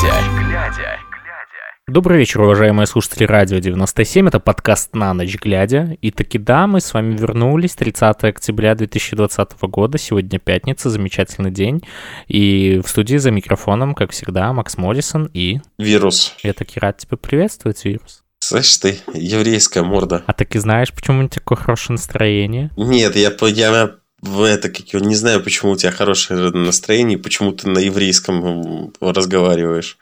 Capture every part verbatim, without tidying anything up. глядя. Добрый вечер, уважаемые слушатели Радио девяносто семь, это подкаст «На ночь глядя». И таки да, мы с вами вернулись, тридцатого октября две тысячи двадцатого года, сегодня пятница, замечательный день. И в студии за микрофоном, как всегда, Макс Моррисон и... Вирус. Я таки рад тебя приветствовать, Вирус. Слышь ты, еврейская морда. А так и знаешь, почему у меня такое хорошее настроение? Нет, я... я... Это, как я не знаю, почему у тебя хорошее настроение, почему ты на еврейском разговариваешь.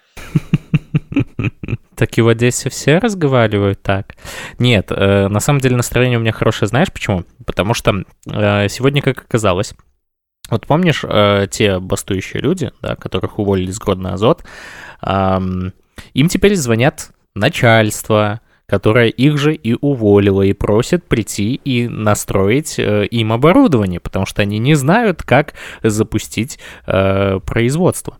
Так и в Одессе все разговаривают так. Нет, на самом деле настроение у меня хорошее, знаешь почему? Потому что сегодня, как оказалось, вот помнишь те бастующие люди, да, которых уволили с Гродно-Азот, им теперь звонят начальство, которая их же и уволила, и просит прийти и настроить э, им оборудование, потому что они не знают, как запустить э, производство.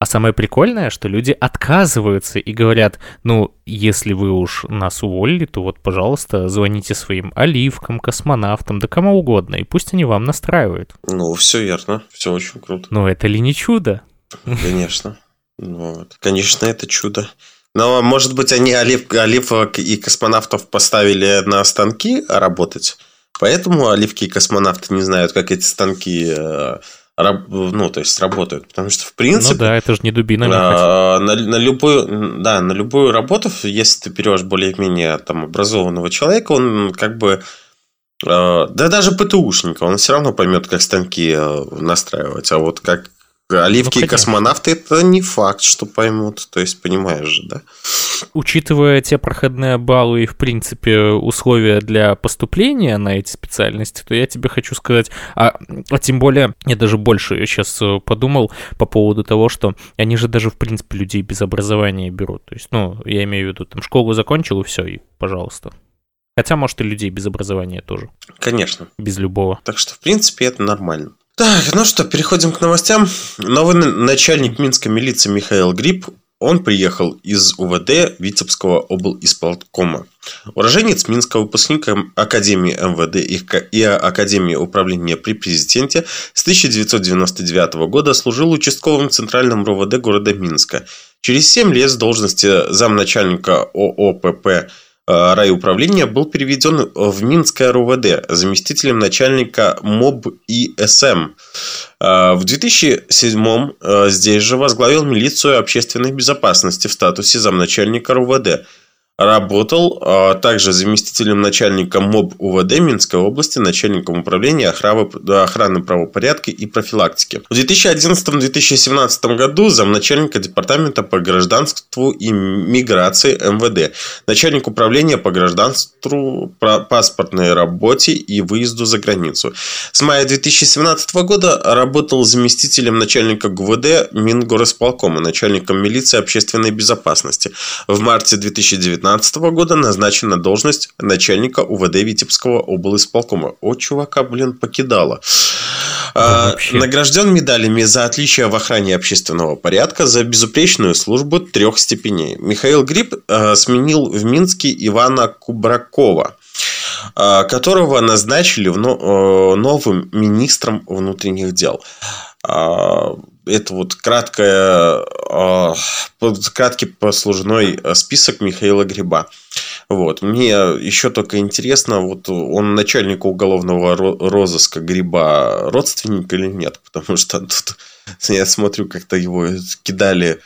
А самое прикольное, что люди отказываются и говорят, ну, если вы уж нас уволили, то вот, пожалуйста, звоните своим оливкам, космонавтам, да кому угодно, и пусть они вам настраивают. Ну, все верно, все очень круто. Ну, это ли не чудо? Конечно, вот. Конечно, это чудо. Но, может быть, они олив... оливок и космонавтов поставили на станки работать, поэтому оливки и космонавты не знают, как эти станки ну, то есть, работают. Потому что, в принципе... Ну да, это же не дубина. На, на, на, любую, да, на любую работу, если ты берешь более-менее там, образованного человека, он как бы... Да даже ПТУшника, он все равно поймет, как станки настраивать. А вот как... Оливки ну, и космонавты – это не факт, что поймут, то есть понимаешь же, да? Учитывая те проходные баллы и, в принципе, условия для поступления на эти специальности, то я тебе хочу сказать, а, а тем более, я даже больше сейчас подумал по поводу того, что они же даже, в принципе, людей без образования берут, то есть, ну, я имею в виду, там, школу закончил и все, и пожалуйста. Хотя, может, и людей без образования тоже. Конечно. Без любого. Так что, в принципе, это нормально. Так, ну что, переходим к новостям. Новый начальник Минской милиции Михаил Гриб, он приехал из УВД Витебского облисполкома. Уроженец Минска, выпускник Академии МВД и Академии управления при президенте, с тысяча девятьсот девяносто девятого года служил участковым в Центральном РОВД города Минска. Через семь лет с должности замначальника ООПП райуправления был переведен в Минское РУВД заместителем начальника МОБ и СМ. В две тысячи седьмом здесь же возглавил милицию общественной безопасности в статусе замначальника РУВД. Работал также заместителем начальника МОБ УВД Минской области, начальником управления охраны правопорядка и профилактики. В две тысячи одиннадцатом - две тысячи семнадцатом году замначальника департамента по гражданству и миграции МВД, начальник управления по гражданству, паспортной работе и выезду за границу. С мая две тысячи семнадцатого года работал заместителем начальника ГУВД Мингорисполкома, начальником милиции общественной безопасности. В марте две тысячи девятнадцатого года назначен на должность начальника УВД Витебского облисполкома. О, чувака, блин, покидало. Да, а, награжден медалями за отличие в охране общественного порядка, за безупречную службу трех степеней. Михаил Гриб а, сменил в Минске Ивана Кубракова, а, которого назначили в но, а, новым министром внутренних дел. А, Это вот краткое, краткий послужной список Михаила Гриба. Вот. Мне еще только интересно, вот он начальник уголовного розыска Гриба родственник или нет? Потому что тут я смотрю, как-то его кидали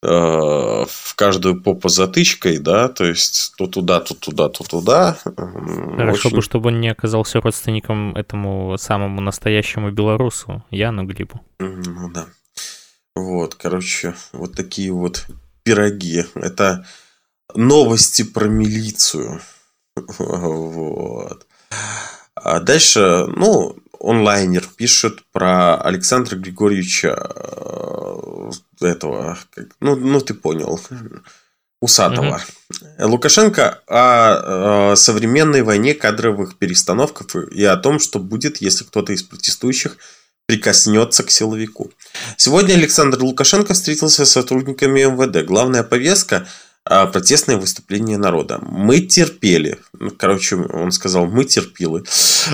в каждую попу затычкой, да, то есть то туда, то туда, то туда. Хорошо Очень... бы, чтобы он не оказался родственником этому самому настоящему белорусу, Яну Грибу. Ну да. Вот, короче, вот такие вот пироги. Это новости про милицию. Вот. А дальше, ну, онлайнер пишет про Александра Григорьевича этого, ну, ну ты понял, Усатова. Mm-hmm. Лукашенко о, о современной войне кадровых перестановков и о том, что будет, если кто-то из протестующих прикоснется к силовику. Сегодня Александр Лукашенко встретился с сотрудниками МВД. Главная повестка – протестное выступление народа. Мы терпели. Короче, он сказал, мы терпилы.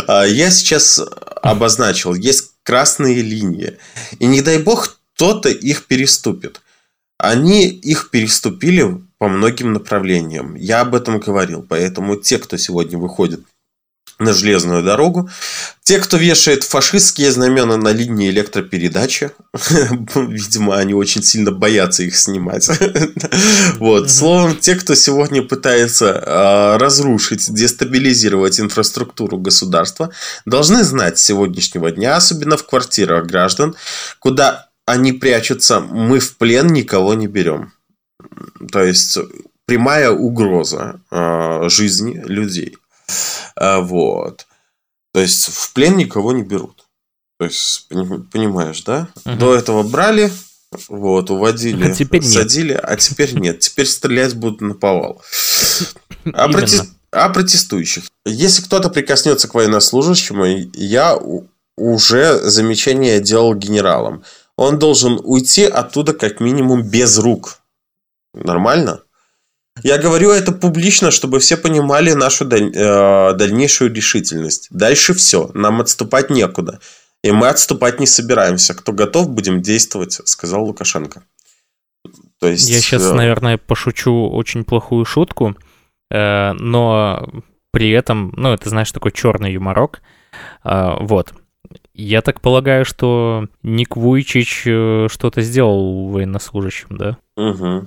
Я сейчас обозначил, есть красные линии. И не дай бог кто-то их переступит. Они их переступили по многим направлениям. Я об этом говорил. Поэтому те, кто сегодня выходит на железную дорогу, те, кто вешает фашистские знамена на линии электропередачи, видимо, они очень сильно боятся их снимать. Вот. Словом, те, кто сегодня пытается разрушить, дестабилизировать инфраструктуру государства, должны знать с сегодняшнего дня, особенно в квартирах граждан, куда они прячутся, мы в плен никого не берем. То есть, прямая угроза жизни людей. Вот. То есть, в плен никого не берут. То есть, понимаешь, да? Угу. До этого брали, вот, уводили, а теперь садили, нет. А теперь нет. Теперь стрелять будут наповал. А о протестующих. Если кто-то прикоснется к военнослужащему, я уже замечание делал генералам. Он должен уйти оттуда как минимум без рук. Нормально? Я говорю это публично, чтобы все понимали нашу даль... э, дальнейшую решительность. Дальше все. Нам отступать некуда. И мы отступать не собираемся. Кто готов, будем действовать, сказал Лукашенко. То есть, я сейчас, э... наверное, пошучу очень плохую шутку. Э, но при этом, ну, это, знаешь, такой черный юморок. Э, вот. Я так полагаю, что Ник Вуйчич что-то сделал военнослужащим, да? Угу.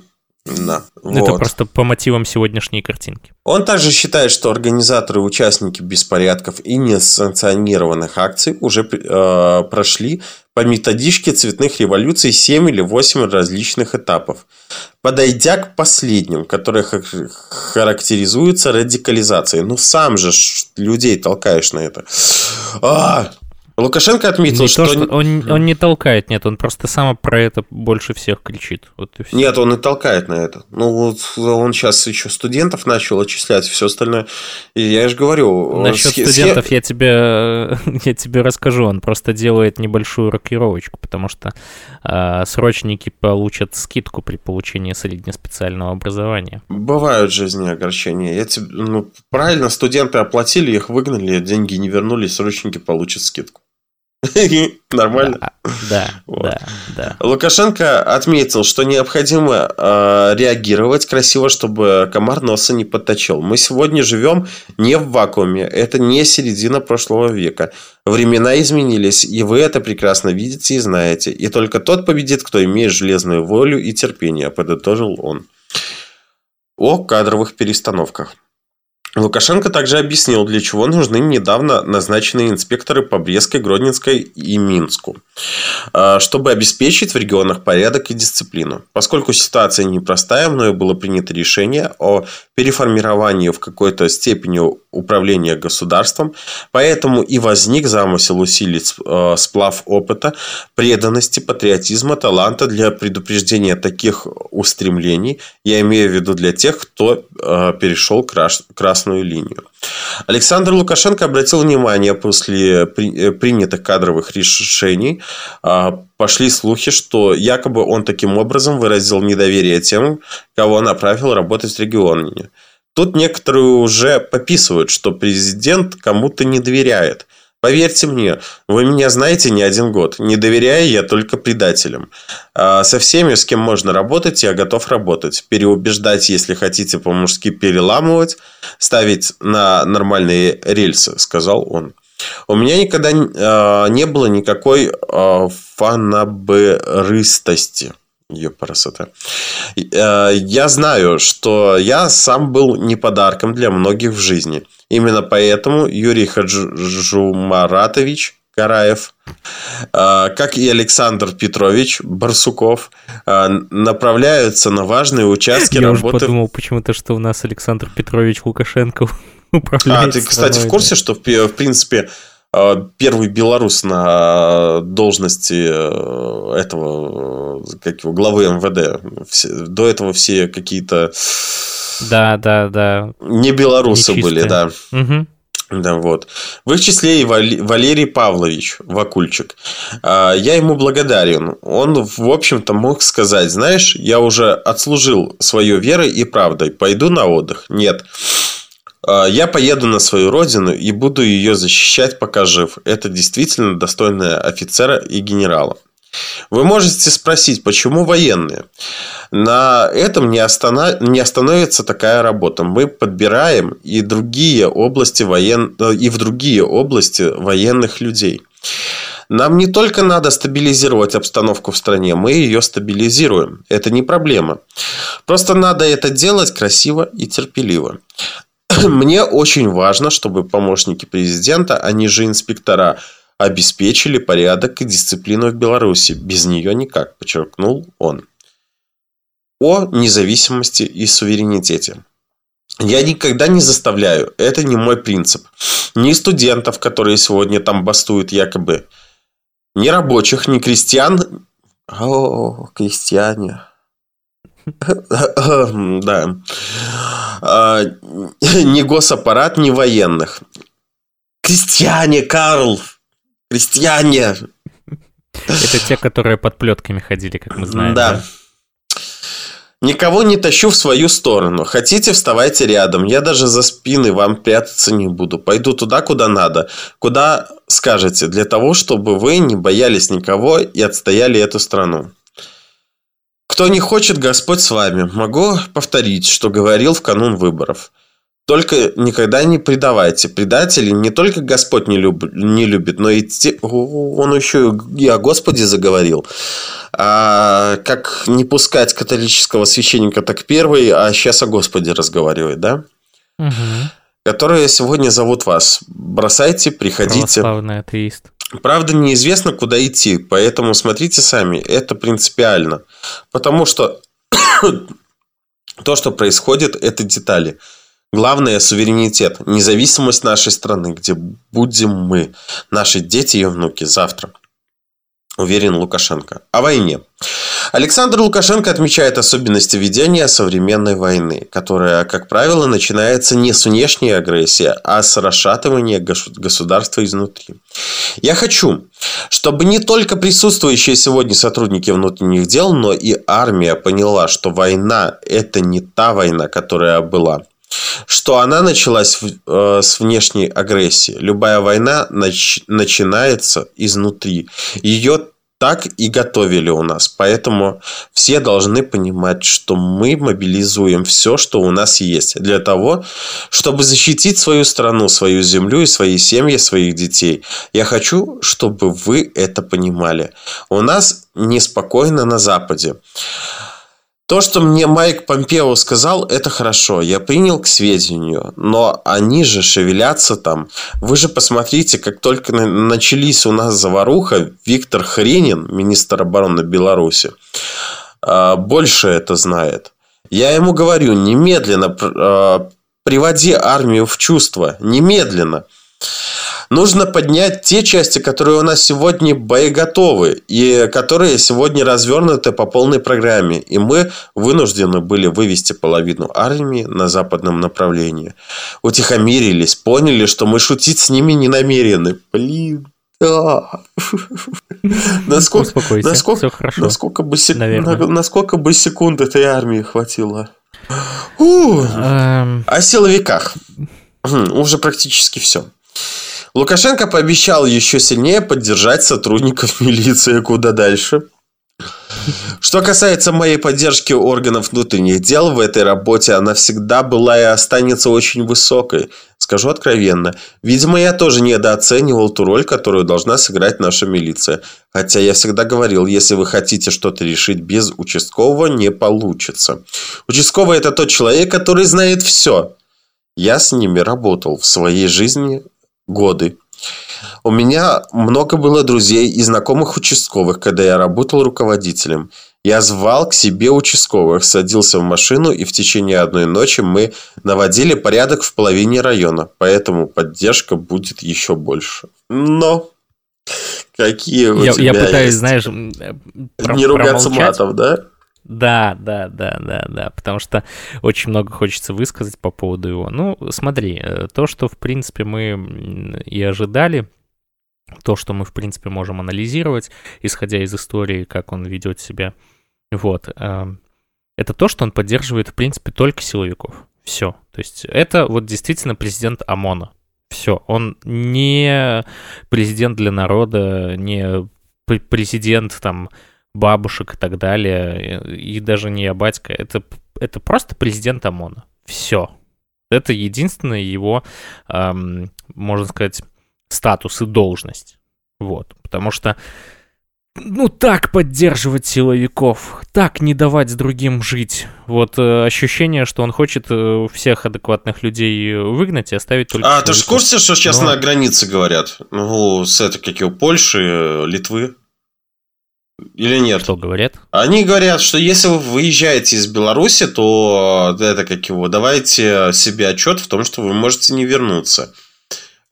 Да. Это вот. Просто по мотивам сегодняшней картинки. Он также считает, что организаторы и участники беспорядков и несанкционированных акций уже э, прошли по методичке цветных революций семь или восемь различных этапов, подойдя к последним, которые характеризуются радикализацией. Ну, сам же людей толкаешь на это. А! Лукашенко отметил, не что... То, что он, он не толкает, нет, он просто сам про это больше всех кричит. Вот и все. Нет, он и толкает на это. Ну, вот он сейчас еще студентов начал отчислять, все остальное. И я же говорю... Насчет схе... студентов я тебе, я тебе расскажу. Он просто делает небольшую рокировочку, потому что э, срочники получат скидку при получении среднеспециального образования. Бывают в жизни огорчения. Я тебе, ну, правильно, студенты оплатили, их выгнали, деньги не вернули, срочники получат скидку. Нормально? Да, вот. да, да. Лукашенко отметил, что необходимо э, реагировать красиво, чтобы комар носа не подточил. Мы сегодня живем не в вакууме. Это не середина прошлого века. Времена изменились, и вы это прекрасно видите и знаете. И только тот победит, кто имеет железную волю и терпение, подытожил он. О кадровых перестановках. Лукашенко также объяснил, для чего нужны недавно назначенные инспекторы по Брестской, Гродненской и Минску, чтобы обеспечить в регионах порядок и дисциплину. Поскольку ситуация непростая, мною было принято решение о переформировании в какой-то степени управления государством, поэтому и возник замысел усилить сплав опыта, преданности, патриотизма, таланта для предупреждения таких устремлений, я имею в виду для тех, кто перешел красную линию. Александр Лукашенко обратил внимание, после при, принятых кадровых решений а, пошли слухи, что якобы он таким образом выразил недоверие тем, кого направил работать в регионе. Тут некоторые уже пописывают, что президент кому-то не доверяет. Поверьте мне, вы меня знаете не один год. Не доверяю я только предателям. Со всеми, с кем можно работать, я готов работать. Переубеждать, если хотите, по-мужски переламывать, ставить на нормальные рельсы, сказал он. У меня никогда не было никакой фанаберыстости. Ее красота. Я знаю, что я сам был не подарком для многих в жизни. Именно поэтому Юрий Хаджумаратович Караев, как и Александр Петрович Барсуков, направляются на важные участки я работы. Я уже подумал почему-то, что у нас Александр Петрович Лукашенко управляет. А ты, кстати, в курсе, что в принципе первый белорус на должности этого, как его, главы МВД. До этого все какие-то... Да, да, да. Не белорусы были, да. Угу. Да, вот. В их числе и Валерий Павлович Вакульчик. Я ему благодарен. Он, в общем-то, мог сказать: знаешь, я уже отслужил свою верой и правдой. Пойду на отдых. Нет. Я поеду на свою родину и буду ее защищать, пока жив. Это действительно достойное офицера и генерала. Вы можете спросить, почему военные? На этом не, останов... не остановится такая работа. Мы подбираем и, другие области воен... и в другие области военных людей. Нам не только надо стабилизировать обстановку в стране, мы ее стабилизируем. Это не проблема. Просто надо это делать красиво и терпеливо. Мне очень важно, чтобы помощники президента, они же инспектора, обеспечили порядок и дисциплину в Беларуси. Без нее никак, подчеркнул он. О независимости и суверенитете. Я никогда не заставляю, это не мой принцип. Ни студентов, которые сегодня там бастуют якобы, ни рабочих, ни крестьян. О, крестьяне. Да. Ни госаппарат, ни военных. Крестьяне, Карл! Крестьяне! Это те, которые под плетками ходили, как мы знаем. Да. да? Никого не тащу в свою сторону. Хотите, вставайте рядом. Я даже за спины вам прятаться не буду. Пойду туда, куда надо. Куда скажете, для того, чтобы вы не боялись никого и отстояли эту страну. Кто не хочет, Господь с вами. Могу повторить, что говорил в канун выборов. Только никогда не предавайте. Предателей не только Господь не, люб... не любит, но и те... Он еще и о Господе заговорил. А как не пускать католического священника, так первый, а сейчас о Господе разговаривает, да? Угу. Которые сегодня зовут вас. Бросайте, приходите. Православный атеист. Правда, неизвестно, куда идти, поэтому смотрите сами. Это принципиально. Потому что то, что происходит, это детали. Главное – суверенитет, независимость нашей страны, где будем мы, наши дети и внуки завтра, уверен Лукашенко. О войне. Александр Лукашенко отмечает особенности ведения современной войны, которая, как правило, начинается не с внешней агрессии, а с расшатывания государства изнутри. Я хочу, чтобы не только присутствующие сегодня сотрудники внутренних дел, но и армия поняла, что война – это не та война, которая была. Что она началась э, с внешней агрессии. Любая война нач- начинается изнутри. Ее так и готовили у нас. Поэтому все должны понимать, что мы мобилизуем все, что у нас есть. Для того, чтобы защитить свою страну, свою землю и свои семьи, своих детей. Я хочу, чтобы вы это понимали. У нас неспокойно на Западе. То, что мне Майк Помпео сказал, это хорошо, я принял к сведению, но они же шевелятся там. Вы же посмотрите, как только начались у нас заваруха, Виктор Хренин, министр обороны Беларуси, больше это знает. Я ему говорю, немедленно приводи армию в чувство, немедленно. Нужно поднять те части, которые у нас сегодня боеготовы и которые сегодня развернуты по полной программе. И мы вынуждены были вывести половину армии на западном направлении. Утихомирились, поняли, что мы шутить с ними не намерены. Блин. Насколько бы секунд этой армии хватило? О силовиках. Уже практически все. Лукашенко пообещал еще сильнее поддержать сотрудников милиции. Куда дальше? Что касается моей поддержки органов внутренних дел в этой работе, она всегда была и останется очень высокой. Скажу откровенно. Видимо, я тоже недооценивал ту роль, которую должна сыграть наша милиция. Хотя я всегда говорил, если вы хотите что-то решить без участкового, не получится. Участковый – это тот человек, который знает все. Я с ними работал в своей жизни годы. У меня много было друзей и знакомых участковых, когда я работал руководителем. Я звал к себе участковых, садился в машину, и в течение одной ночи мы наводили порядок в половине района. Поэтому поддержка будет еще больше. Но какие у я, тебя Я пытаюсь, есть? знаешь... Про- Не ругаться промолчать. матом, да? Да, да, да, да, да, потому что очень много хочется высказать по поводу его. Ну, смотри, то, что, в принципе, мы и ожидали, то, что мы, в принципе, можем анализировать, исходя из истории, как он ведет себя, вот, это то, что он поддерживает, в принципе, только силовиков. Все. То есть это вот действительно президент ОМОНа. Все. Он не президент для народа, не... президент там бабушек и так далее, и даже не я батька, это, это просто президент ОМОНа. Все. Это единственное его, эм, можно сказать, статус и должность. Вот. Потому что, ну, так поддерживать силовиков, так не давать другим жить. Вот э, ощущение, что он хочет э, всех адекватных людей выгнать и оставить только... А ты же в курсе, что сейчас Но... на границе говорят? Ну, с этой, как его, Польши, Литвы? Или нет? Что говорят? Они говорят, что если вы выезжаете из Беларуси, то это как его, давайте себе отчет в том, что вы можете не вернуться.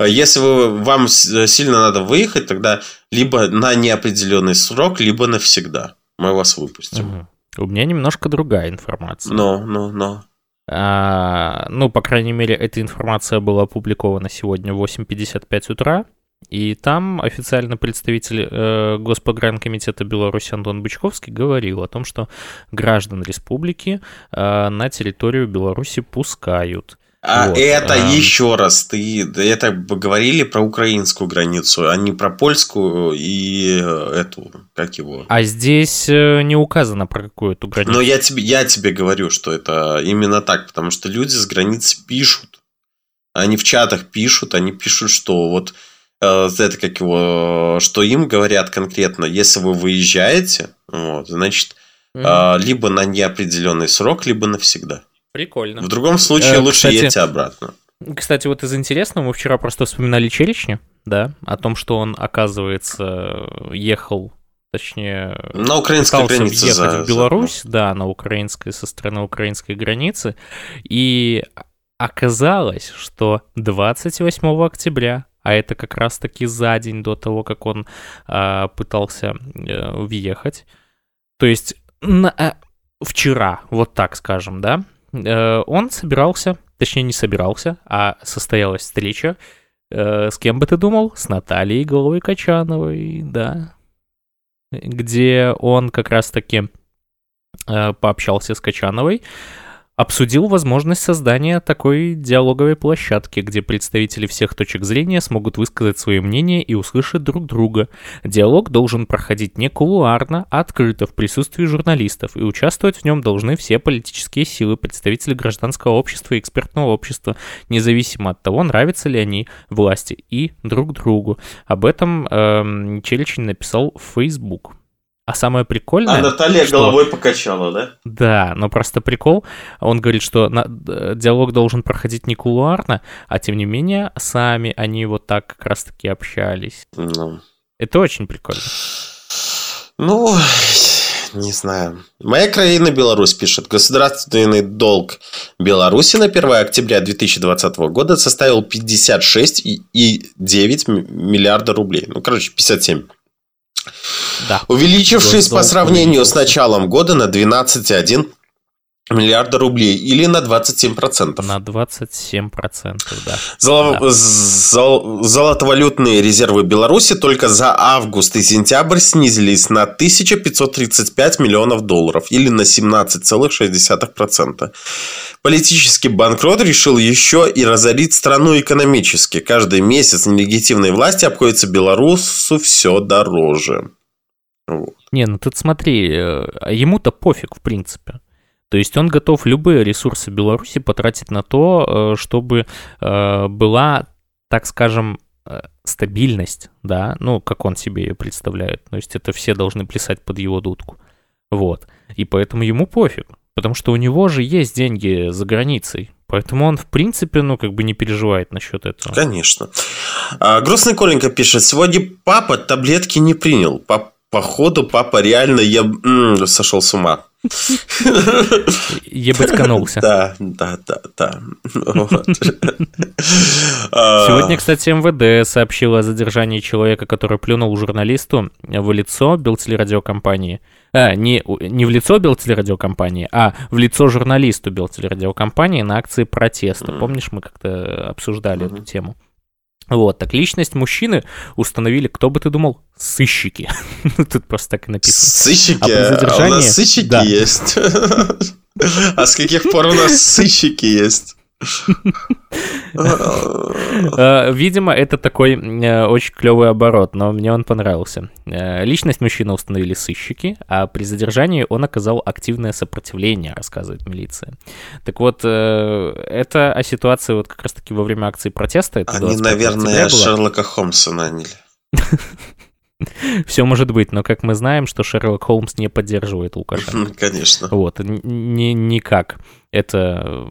Если вы, вам сильно надо выехать, тогда либо на неопределенный срок, либо навсегда. Мы вас выпустим. Угу. У меня немножко другая информация. Но, но, но. А, ну, по крайней мере, эта информация была опубликована сегодня в восемь пятьдесят пять утра. И там официально представитель э, Госпогранкомитета Беларуси Антон Бычковский говорил о том, что граждан республики э, на территорию Беларуси пускают. А вот. это а... еще раз, ты это говорили про украинскую границу, а не про польскую и эту, как его. А здесь не указано про какую-то границу. Но я тебе, я тебе говорю, что это именно так, потому что люди с границы пишут. Они в чатах пишут, они пишут, что вот... Это как его, что им говорят конкретно, если вы выезжаете, вот, значит, mm-hmm. либо на неопределенный срок, либо навсегда. Прикольно. В другом случае э, лучше кстати, едьте обратно. Кстати, вот из интересного, мы вчера просто вспоминали Черечня, да, о том, что он, оказывается, ехал, точнее, на украинской границе за, в Беларусь, за... да, на украинской, со стороны украинской границы, и оказалось, что двадцать восьмого октября, а это как раз-таки за день до того, как он э, пытался э, въехать. То есть на, э, вчера, вот так скажем, да, э, он собирался, точнее не собирался, а состоялась встреча, э, с кем бы ты думал? С Натальей Головой Качановой, да, где он как раз-таки э, пообщался с Качановой. Обсудил возможность создания такой диалоговой площадки, где представители всех точек зрения смогут высказать свое мнение и услышать друг друга. Диалог должен проходить не кулуарно, а открыто в присутствии журналистов, и участвовать в нем должны все политические силы, представители гражданского общества и экспертного общества, независимо от того, нравятся ли они власти и друг другу. Об этом эм, Черечень написал в Facebook. А самое прикольное... А Наталья что... головой покачала, да? Да, но просто прикол. Он говорит, что на... диалог должен проходить не кулуарно, а тем не менее сами они вот так как раз-таки общались. Ну. Это очень прикольно. Ну, не знаю. Моя краина Беларусь пишет. Государственный долг Беларуси на первое октября две тысячи двадцатого года составил пятьдесят шесть целых девять десятых миллиарда рублей. Ну, короче, пятьдесят семь. Да. Увеличившись по сравнению с началом года на двенадцать целых одна десятая миллиарда рублей или на двадцать семь процентов. На двадцать семь процентов, да. Золо... да. Зол... Золотовалютные резервы Беларуси только за август и сентябрь снизились на тысячу пятьсот тридцать пять миллионов долларов или на семнадцать целых шесть десятых процента. Политический банкрот решил еще и разорить страну экономически. Каждый месяц нелегитимной власти обходится белорусу все дороже. Вот. Не, ну тут смотри, ему-то пофиг в принципе. То есть он готов любые ресурсы Беларуси потратить на то, чтобы была, так скажем, стабильность, да, ну, как он себе ее представляет. То есть это все должны плясать под его дудку. Вот. И поэтому ему пофиг, потому что у него же есть деньги за границей. Поэтому он, в принципе, ну, как бы не переживает насчет этого. Конечно. А, грустный Коленька пишет, сегодня папа таблетки не принял. Папа. Походу, папа реально я м-м, сошел с ума. Ебать-канулся. Да, да, да, да. Сегодня, кстати, МВД сообщило о задержании человека, который плюнул журналисту в лицо Белтелерадиокомпании. А, не, не в лицо Белтелерадиокомпании, а в лицо журналисту Белтелерадиокомпании на акции протеста. Помнишь, мы как-то обсуждали эту тему? Вот, так личность мужчины установили, кто бы ты думал, сыщики. Тут просто так и написано. Сыщики? А, задержании... а у нас сыщики да. есть. А с каких пор у нас сыщики есть? Видимо, это такой очень клевый оборот, но мне он понравился. Личность мужчины установили сыщики, а при задержании он оказал активное сопротивление, рассказывает милиция. Так вот, это о ситуации вот как раз-таки во время акции протеста. Они, наверное, Шерлока Холмса наняли. Все может быть, но как мы знаем, что Шерлок Холмс не поддерживает Лукашенко. Конечно. Вот, никак. Это...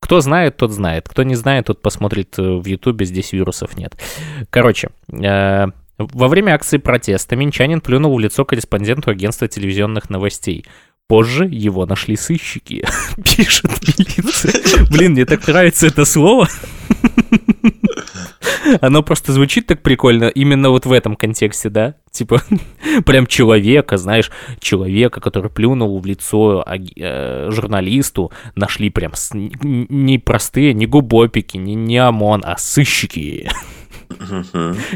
Кто знает, тот знает. Кто не знает, тот посмотрит в Ютубе, здесь вирусов нет. Короче, э, во время акции протеста минчанин плюнул в лицо корреспонденту агентства телевизионных новостей. Позже его нашли сыщики, пишет милиция. Блин, мне так нравится это слово. Оно просто звучит так прикольно, именно вот в этом контексте, да? Типа, прям человека, знаешь, человека, который плюнул в лицо журналисту, нашли прям не простые, не губопики, не, не ОМОН, а сыщики.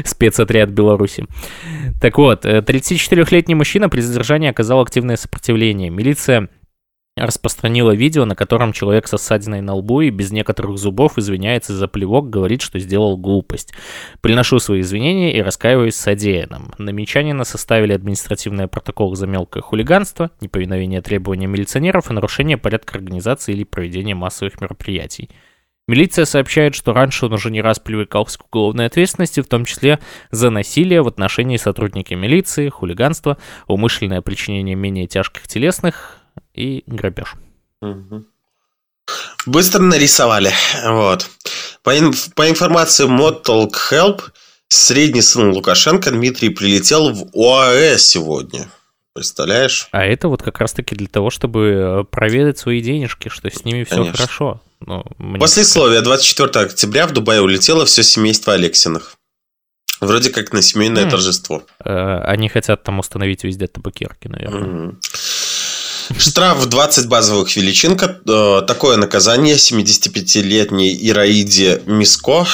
Спецотряд Беларуси. Так вот, тридцатичетырёхлетний мужчина при задержании оказал активное сопротивление. Милиция распространила видео, на котором человек со ссадиной на лбу и без некоторых зубов извиняется за плевок, говорит, что сделал глупость. Приношу свои извинения и раскаиваюсь в содеянном. На минчанина составили административный протокол за мелкое хулиганство, неповиновение требованиям милиционеров и нарушение порядка организации или проведения массовых мероприятий. Милиция сообщает, что раньше он уже не раз привлекался к уголовной ответственности, в том числе за насилие в отношении сотрудника милиции, хулиганство, умышленное причинение менее тяжких телесных и грабеж. Угу. Быстро нарисовали. Вот. По, инф- по информации Motel Help, средний сын Лукашенко Дмитрий прилетел в ОАЭ сегодня. Представляешь? А это вот как раз-таки для того, чтобы проведать свои денежки, что с ними все Конечно. Хорошо. Ну, мне... Послесловие. двадцать четвёртого октября в Дубай улетело все семейство Алексиных. Вроде как на семейное м-м. торжество. Э-э- они хотят там установить везде табакерки, наверное. Mm-hmm. Штраф в двадцать базовых величин. Такое наказание семидесятипятилетней Ираиде Миско,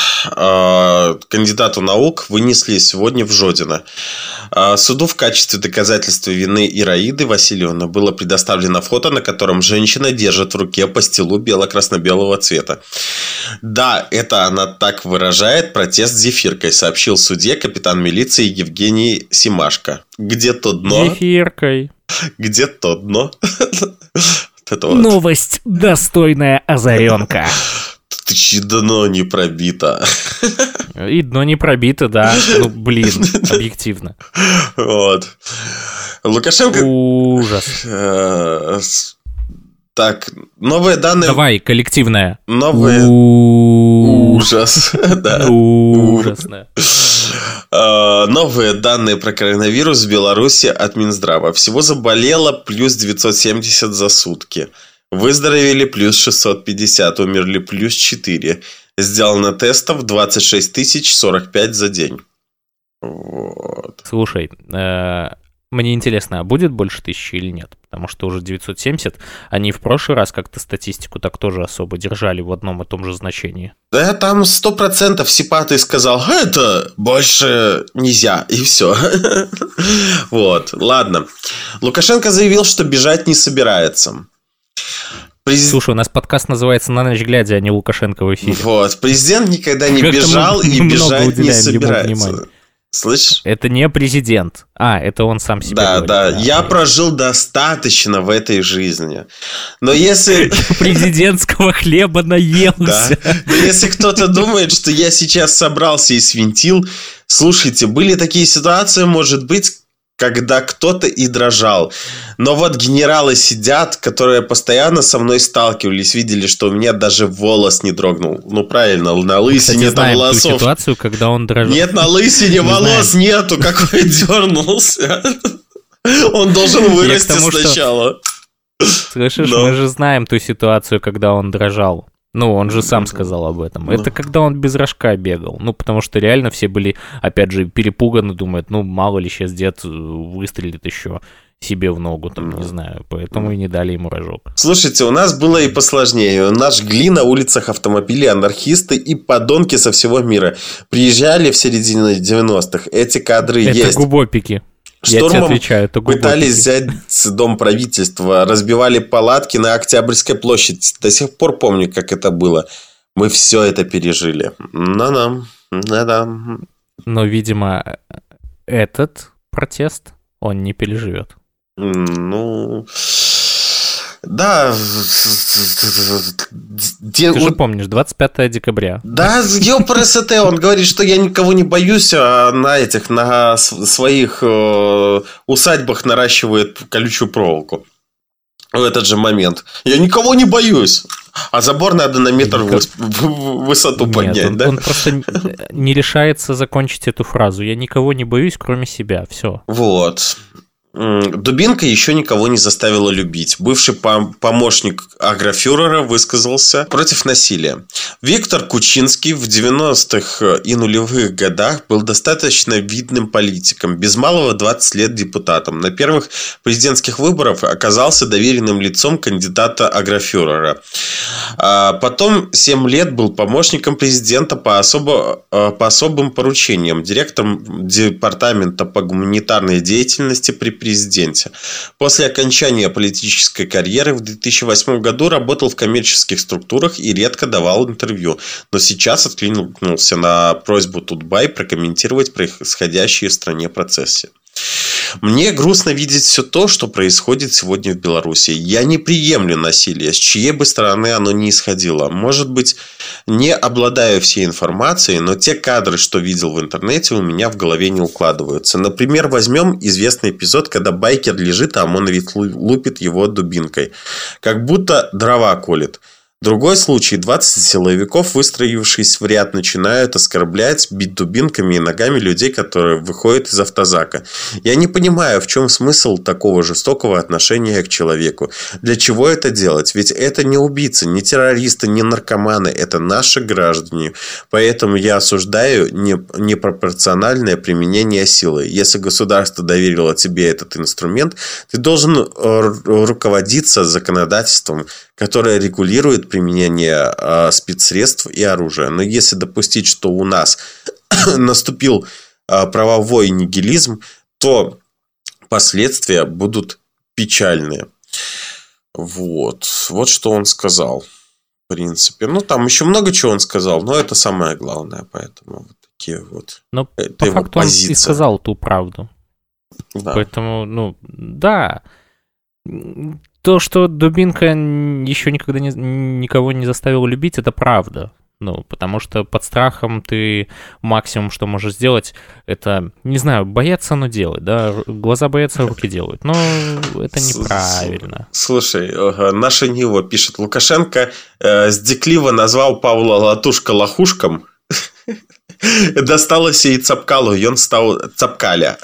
кандидату наук, вынесли сегодня в Жодино. Суду в качестве доказательства вины Ираиды Васильевны было предоставлено фото, на котором женщина держит в руке пастилу бело-красно-белого цвета. Да, это она так выражает протест зефиркой, сообщил суде капитан милиции Евгений Симашко. Где то дно? Зефиркой. Где то дно? Новость достойная озаренка. Тысячи дно не пробито. И дно не пробито, да. Ну, блин, объективно. Вот. Лукашенко... Ужас. Так, новые данные... Давай, коллективное. Новые... Ужас. Ужасно. Новые данные про коронавирус в Беларуси от Минздрава. Всего заболело плюс девятьсот семьдесят за сутки. Выздоровели плюс шестьсот пятьдесят, умерли плюс четыре. Сделано тестов двадцать шесть тысяч сорок пять за день. Вот. Слушай, мне интересно, а будет больше тысячи или нет? Потому что уже девятьсот семьдесят, они в прошлый раз как-то статистику так тоже особо держали в одном и том же значении. Да, там сто процентов Сипатый сказал, это больше нельзя, и все. Вот, ладно. Лукашенко заявил, что бежать не собирается. Презид... Слушай, у нас подкаст называется «На ночь глядя», а не «Лукашенко в эфире». Вот, президент никогда не как-то бежал и бежать не собирается. Слышишь? Это не президент. А, это он сам себе да, говорит. Да, да. Я прожил достаточно в этой жизни. Но если... Президентского хлеба наелся. Но если кто-то думает, что я сейчас собрался и свинтил, слушайте, были такие ситуации, может быть... когда кто-то и дрожал. Но вот генералы сидят, которые постоянно со мной сталкивались, видели, что у меня даже волос не дрогнул. Ну, правильно, на лысине там волосов. Мы, кстати, знаем ту ситуацию, когда он дрожал. Нет, на лысине волос нету, какой дернулся. Он должен вырасти сначала. Слышишь, мы же знаем ту ситуацию, когда он дрожал. Ну, он же сам сказал об этом. Это когда он без рожка бегал. Ну, потому что реально все были, опять же, перепуганы, думают, ну, мало ли сейчас дед выстрелит еще себе в ногу, там, не знаю. Поэтому и не дали ему рожок. Слушайте, у нас было и посложнее. Нас жгли на улицах автомобилей анархисты и подонки со всего мира. Приезжали в середине девяностых. Эти кадры есть. Это губопики. Штормом отвечаю, пытались взять дом правительства, разбивали палатки на Октябрьской площади. До сих пор помню, как это было. Мы все это пережили. На-на, на-да. Но, видимо, этот протест он не переживет. Ну... Да. Ты же помнишь, двадцать пятого декабря. Да, Ёпресете, он говорит, что я никого не боюсь, а на этих, на своих э, усадьбах наращивает колючую проволоку. В этот же момент. Я никого не боюсь. А забор надо на метр Никак... в высоту Нет, поднять, он, да? Он просто не решается закончить эту фразу. Я никого не боюсь, кроме себя. Все. Вот. Дубинка еще никого не заставила любить. Бывший помощник агрофюрера высказался против насилия. Виктор Кучинский в девяностых и нулевых годах был достаточно видным политиком, без малого двадцать лет депутатом. На первых президентских выборах оказался доверенным лицом кандидата агрофюрера. Потом семь лет был помощником президента по, особо, по особым поручениям, директором департамента по гуманитарной деятельности при президенте. После окончания политической карьеры в две тысячи восьмом году работал в коммерческих структурах и редко давал интервью, но сейчас откликнулся на просьбу Тутбай прокомментировать происходящие в стране процессы. Мне грустно видеть все то, что происходит сегодня в Беларуси. Я не приемлю насилие, с чьей бы стороны оно ни исходило. Может быть, не обладаю всей информацией, но те кадры, что видел в интернете, у меня в голове не укладываются. Например, возьмем известный эпизод, когда байкер лежит, а ОМОНовец лупит его дубинкой. Как будто дрова колет. Другой случай. двадцать силовиков, выстроившись в ряд, начинают оскорблять, бить дубинками и ногами людей, которые выходят из автозака. Я не понимаю, в чем смысл такого жестокого отношения к человеку. Для чего это делать? Ведь это не убийцы, не террористы, не наркоманы. Это наши граждане. Поэтому я осуждаю непропорциональное применение силы. Если государство доверило тебе этот инструмент, ты должен руководиться законодательством, которое регулирует применение э, спецсредств и оружия. Но если допустить, что у нас наступил э, правовой нигилизм, то последствия будут печальные. Вот. Вот что он сказал. В принципе. Ну, там еще много чего он сказал, но это самое главное. Поэтому вот такие вот. Но это по его факту позиция. Он и сказал ту правду. Да. Поэтому, ну, да... То, что дубинка еще никогда не, никого не заставила любить, это правда. Ну, потому что под страхом ты максимум, что можешь сделать, это, не знаю, бояться, но делать, да? Глаза боятся, руки делают. Но это неправильно. Слушай, Наша Нива пишет. Лукашенко э, сдекливо назвал Павла Латушка лохушком. Досталось и Цапкалу, и он стал Цапкаля.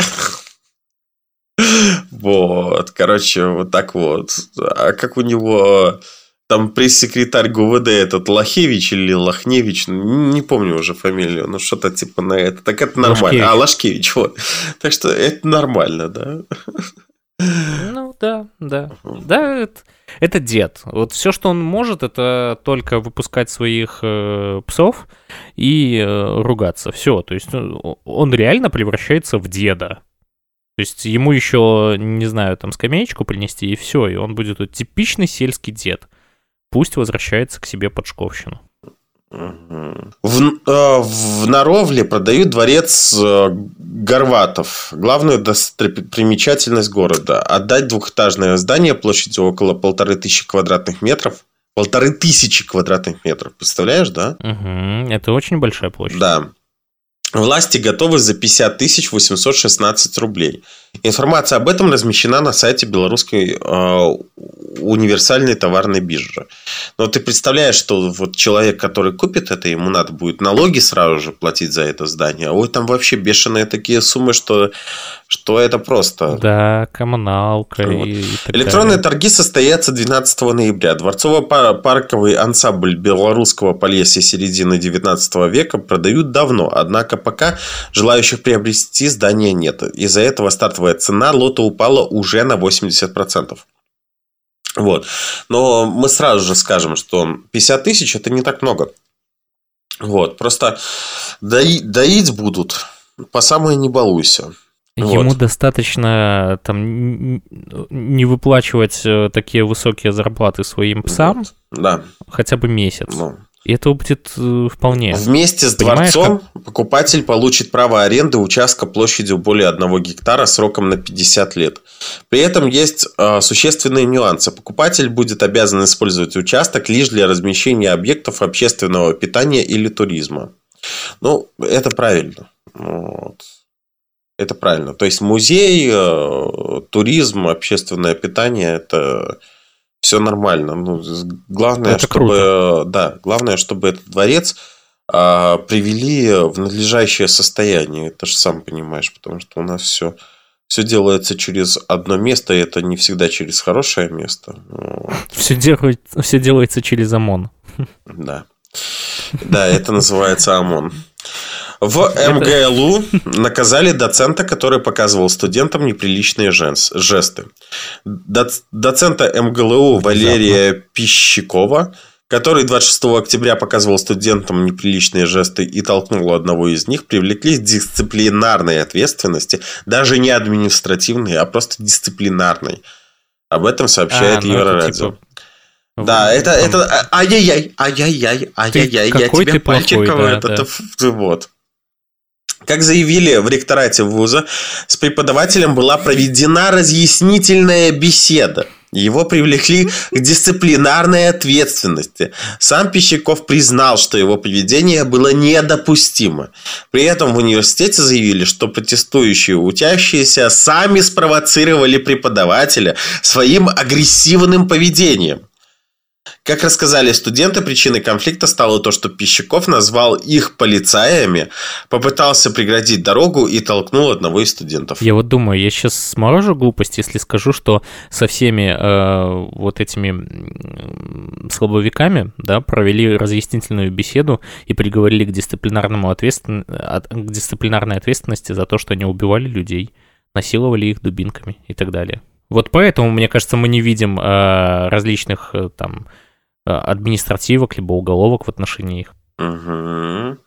Вот, короче, вот так вот. А как у него там пресс-секретарь ГУВД этот Лохевич или Лохневич, не помню уже фамилию, ну что-то типа на это. Так это нормально. Лошкевич. А, Лошкевич, вот. Так что это нормально, да? Ну да, да. Да, это, это дед. Вот все, что он может, это только выпускать своих э, псов и э, ругаться. Все, то есть он реально превращается в деда. То есть ему еще, не знаю, там скамеечку принести и все, и он будет вот, типичный сельский дед. Пусть возвращается к себе под Шковщину. В, э, в Наровле продают дворец э, Горватов. Главную достопримечательность города. Отдать двухэтажное здание площадью около полторы тысячи квадратных метров. Полторы тысячи квадратных метров, представляешь, да? Угу. Это очень большая площадь. Да. Власти готовы за пятьдесят тысяч восемьсот шестнадцать рублей. Информация об этом размещена на сайте Белорусской э, универсальной товарной биржи. Но ты представляешь, что вот человек, который купит это, ему надо будет налоги сразу же платить за это здание. Ой, там вообще бешеные такие суммы, что, что это просто. Да, коммуналка. Вот. И такая... Электронные торги состоятся двенадцатого ноября. Дворцово-парковый ансамбль белорусского Полесья середины девятнадцатого века продают давно, однако пока желающих приобрести здание нет. Из-за этого стартовая цена лота упала уже на восемьдесят процентов. Вот. Но мы сразу же скажем, что пятьдесят тысяч это не так много. Вот. Просто доить будут. По самое не балуйся. Ему вот. достаточно там не выплачивать такие высокие зарплаты своим псам, вот. да. хотя бы месяц. Ну. И этого будет вполне. Вместе с Понимаешь, дворцом как... покупатель получит право аренды участка площадью более одного гектара сроком на пятьдесят лет. При этом есть э, существенные нюансы. Покупатель будет обязан использовать участок лишь для размещения объектов общественного питания или туризма. Ну, это правильно. Вот. Это правильно. То есть, музей, э, туризм, общественное питание – это... Все нормально. Ну, главное, это чтобы, круто. Да, главное, чтобы этот дворец а, привели в надлежащее состояние. Ты же сам понимаешь, потому что у нас все, все делается через одно место, и это не всегда через хорошее место. Все, делает, все делается через ОМОН. Да. Да, это называется ОМОН. В эм гэ эл у наказали доцента, который показывал студентам неприличные жесты. Доцента эм гэ эл у Валерия Пищикова, который двадцать шестого октября показывал студентам неприличные жесты и толкнул одного из них, привлекли к дисциплинарной ответственности, даже не административной, а просто дисциплинарной. Об этом сообщает а, ну Еврорадио. Типа... Да, это, там... это ай-яй-яй, ай-яй-яй, ай-яй-яй, я тебя пальчиком, да, это, да. это вот. Как заявили в ректорате вуза, с преподавателем была проведена разъяснительная беседа. Его привлекли к дисциплинарной ответственности. Сам Пищиков признал, что его поведение было недопустимо. При этом в университете заявили, что протестующие учащиеся сами спровоцировали преподавателя своим агрессивным поведением. Как рассказали студенты, причиной конфликта стало то, что Пищиков назвал их полицаями, попытался преградить дорогу и толкнул одного из студентов. Я вот думаю, я сейчас сморожу глупость, если скажу, что со всеми э, вот этими слабовиками, да, провели разъяснительную беседу и приговорили к дисциплинарному ответствен... к дисциплинарной ответственности за то, что они убивали людей, насиловали их дубинками и так далее. Вот поэтому, мне кажется, мы не видим э, различных э, там административок либо уголовок в отношении их. Угу.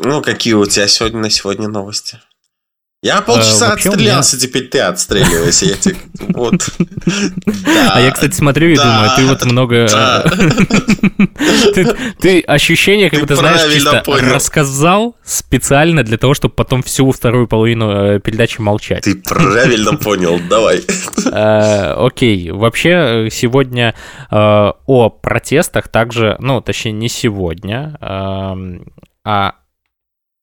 Ну, какие у тебя сегодня на сегодня новости? Я полчаса а, отстрелялся, меня... теперь ты отстреливайся. Я тебе... вот. да, а я, кстати, смотрю и да, думаю, ты вот много... Да. ты, ты ощущение, как будто, знаешь, чисто понял. Рассказал специально для того, чтобы потом всю вторую половину передачи молчать. Ты правильно понял, давай. а, окей, вообще сегодня а, о протестах также, ну, точнее, не сегодня, а... а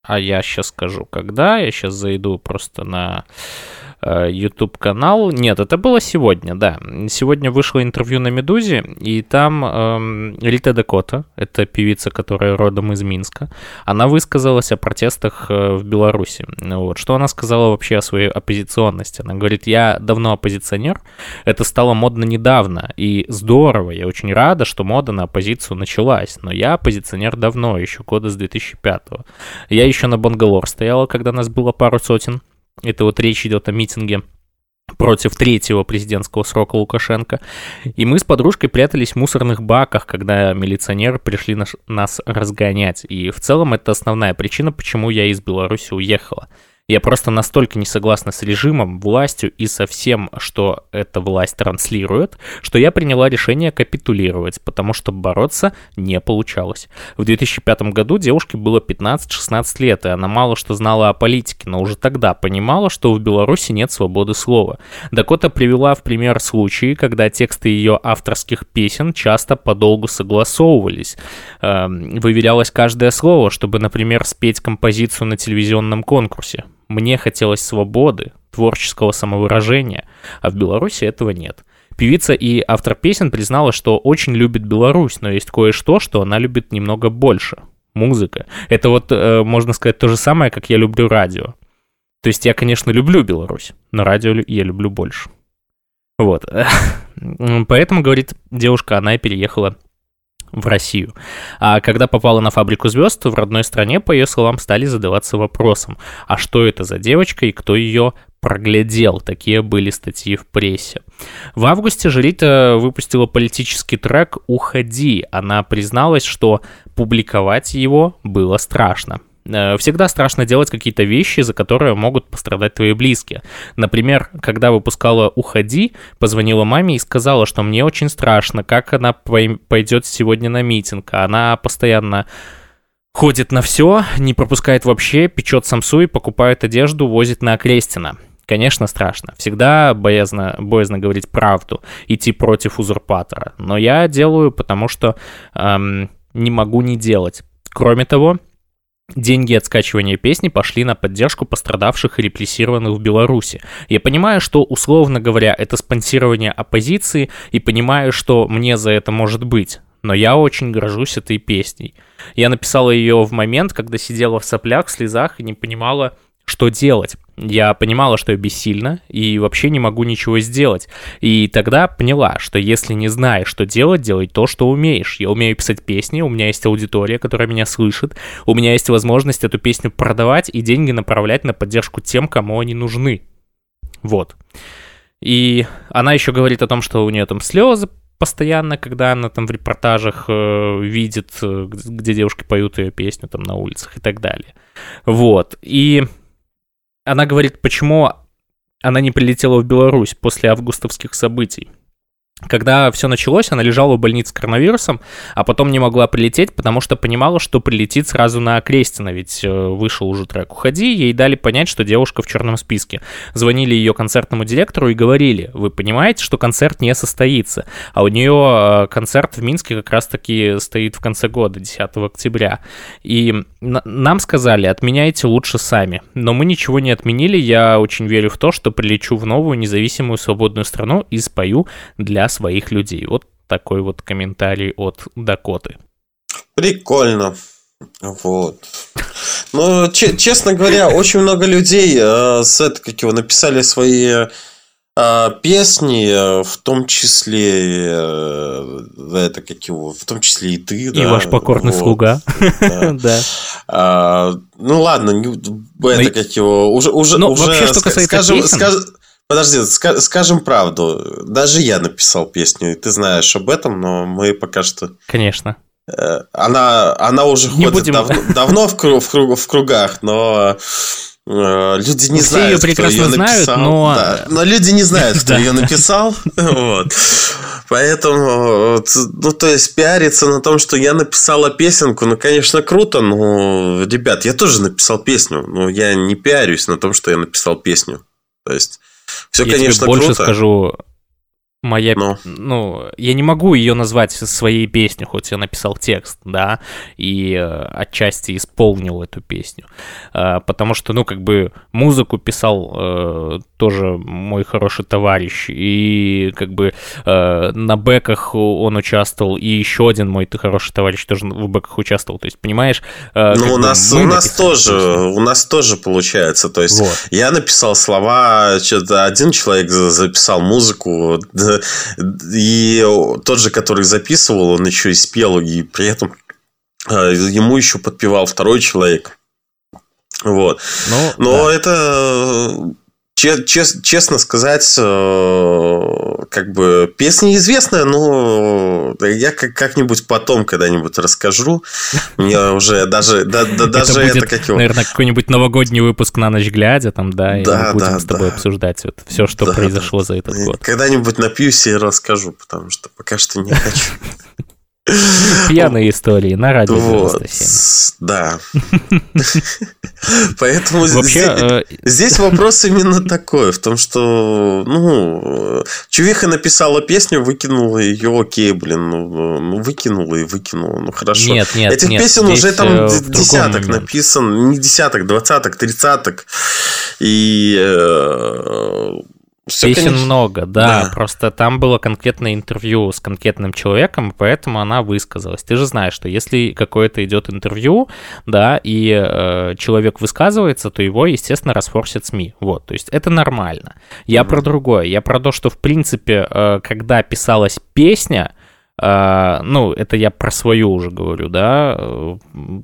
А я сейчас скажу, когда. Я сейчас зайду просто на э, YouTube-канал. Нет, это было сегодня, да. Сегодня вышло интервью на «Медузе», и там э, Джита Дакота, это певица, которая родом из Минска, она высказалась о протестах э, в Беларуси. Вот. Что она сказала вообще о своей оппозиционности? Она говорит, я давно оппозиционер, это стало модно недавно, и здорово, я очень рада, что мода на оппозицию началась, но я оппозиционер давно, еще года с две тысячи пятого. Я еще на Бангалор стояла, когда нас было пару сотен. Это вот речь идет о митинге против третьего президентского срока Лукашенко. И мы с подружкой прятались в мусорных баках, когда милиционеры пришли наш, нас разгонять. И в целом это основная причина, почему я из Беларуси уехала. Я просто настолько не согласна с режимом, властью и со всем, что эта власть транслирует, что я приняла решение капитулировать, потому что бороться не получалось. В две тысячи пятом году девушке было пятнадцать-шестнадцать лет, и она мало что знала о политике, но уже тогда понимала, что в Беларуси нет свободы слова. Дакота привела в пример случаи, когда тексты ее авторских песен часто подолгу согласовывались. Выверялось каждое слово, чтобы, например, спеть композицию на телевизионном конкурсе. Мне хотелось свободы, творческого самовыражения, а в Беларуси этого нет. Певица и автор песен признала, что очень любит Беларусь, но есть кое-что, что она любит немного больше. Музыка. Это вот, э, можно сказать, то же самое, как я люблю радио. То есть я, конечно, люблю Беларусь, но радио я люблю больше. Вот. Поэтому, говорит девушка, она и переехала в Россию. А когда попала на «Фабрику звезд», в родной стране, по ее словам, стали задаваться вопросом, а что это за девочка и кто ее проглядел. Такие были статьи в прессе. В августе Джита выпустила политический трек «Уходи». Она призналась, что публиковать его было страшно. Всегда страшно делать какие-то вещи, за которые могут пострадать твои близкие. Например, когда выпускала «Уходи», позвонила маме и сказала, что мне очень страшно, как она пойдет сегодня на митинг. Она постоянно ходит на все, не пропускает вообще, печет самсу и покупает одежду, возит на Окрестина. Конечно, страшно. Всегда боязно, боязно говорить правду, идти против узурпатора. Но я делаю, потому что эм, не могу не делать. Кроме того, деньги от скачивания песни пошли на поддержку пострадавших и репрессированных в Беларуси. Я понимаю, что, условно говоря, это спонсирование оппозиции, и понимаю, что мне за это может быть. Но я очень горжусь этой песней. Я написала ее в момент, когда сидела в соплях, в слезах и не понимала, что делать. Я понимала, что я бессильна и вообще не могу ничего сделать. И тогда поняла, что если не знаешь, что делать, делай то, что умеешь. Я умею писать песни, у меня есть аудитория, которая меня слышит, у меня есть возможность эту песню продавать и деньги направлять на поддержку тем, кому они нужны. Вот. И она еще говорит о том, что у нее там слезы постоянно, когда она там в репортажах э, видит, где девушки поют ее песню там на улицах и так далее. Вот. И она говорит, почему она не прилетела в Беларусь после августовских событий. Когда все началось, она лежала в больнице с коронавирусом, а потом не могла прилететь, потому что понимала, что прилетит сразу на Окрестина, ведь вышел уже трек «Уходи», ей дали понять, что девушка в черном списке. Звонили ее концертному директору и говорили, вы понимаете, что концерт не состоится, а у нее концерт в Минске как раз-таки стоит в конце года, десятого октября. И нам сказали, отменяйте лучше сами. Но мы ничего не отменили, я очень верю в то, что прилечу в новую, независимую, свободную страну и спою для своих людей. Вот такой вот комментарий от Дакоты. Прикольно. Вот. Ну, ч- честно говоря, очень много людей э, с это, как его, написали свои э, песни, э, в том числе э, это, как его, в том числе и ты. И да, ваш покорный вот, слуга. Да. А, ну, ладно, это, как его, уже... уже ну, уже, вообще, что касается скажем, песен... Скаж... Подожди, скажем правду, даже я написал песню, и ты знаешь об этом, но мы пока что... Конечно. Она, она уже не ходит будем... дав- давно в, кру- в, кру- в кругах, но э, люди не все знают, кто ее написал. Знают, но... Да. но люди не знают, кто ее написал, вот. Поэтому, ну, то есть, пиариться на том, что я написала песенку, ну, конечно, круто, но, ребят, я тоже написал песню, но я не пиарюсь на том, что я написал песню, то есть... Все, я конечно, тебе больше круто. Скажу, моя, Но. ну, я не могу ее назвать своей песней, хоть я написал текст, да, и отчасти исполнил эту песню, потому что, ну, как бы музыку писал э, тоже мой хороший товарищ, и как бы э, на бэках он участвовал, и еще один мой хороший товарищ тоже в бэках участвовал, то есть, понимаешь? Э, ну, у нас, у нас тоже, песню. у нас тоже получается, то есть, вот. Я написал слова, что-то один человек записал музыку, и тот же, который записывал, он еще и спел, и при этом ему еще подпевал второй человек. Вот. Ну, Но да. это, честно сказать, как бы песня известная, но я как-нибудь потом когда-нибудь расскажу. Мне уже даже... Наверное, какой-нибудь новогодний выпуск «На ночь глядя», там, да, и мы будем с тобой обсуждать все, что произошло за этот год. Когда-нибудь напьюсь и расскажу, потому что пока что не хочу. Пьяные истории на радио девяносто семь. Да. Поэтому здесь вопрос именно такой, в том, что, ну, чувиха написала песню, выкинула ее, окей, блин, ну, выкинула и выкинула, ну, хорошо. Нет, нет, этих песен уже там десяток написан, не десяток, двадцаток, тридцаток, и... Все песен конечно. много, да, да, просто там было конкретное интервью с конкретным человеком, поэтому она высказалась. Ты же знаешь, что если какое-то идет интервью, да, и э, человек высказывается, то его, естественно, расфорсят СМИ, вот, то есть это нормально. Я mm-hmm. про другое, я про то, что, в принципе, э, когда писалась песня, э, ну, это я про свою уже говорю, да, э,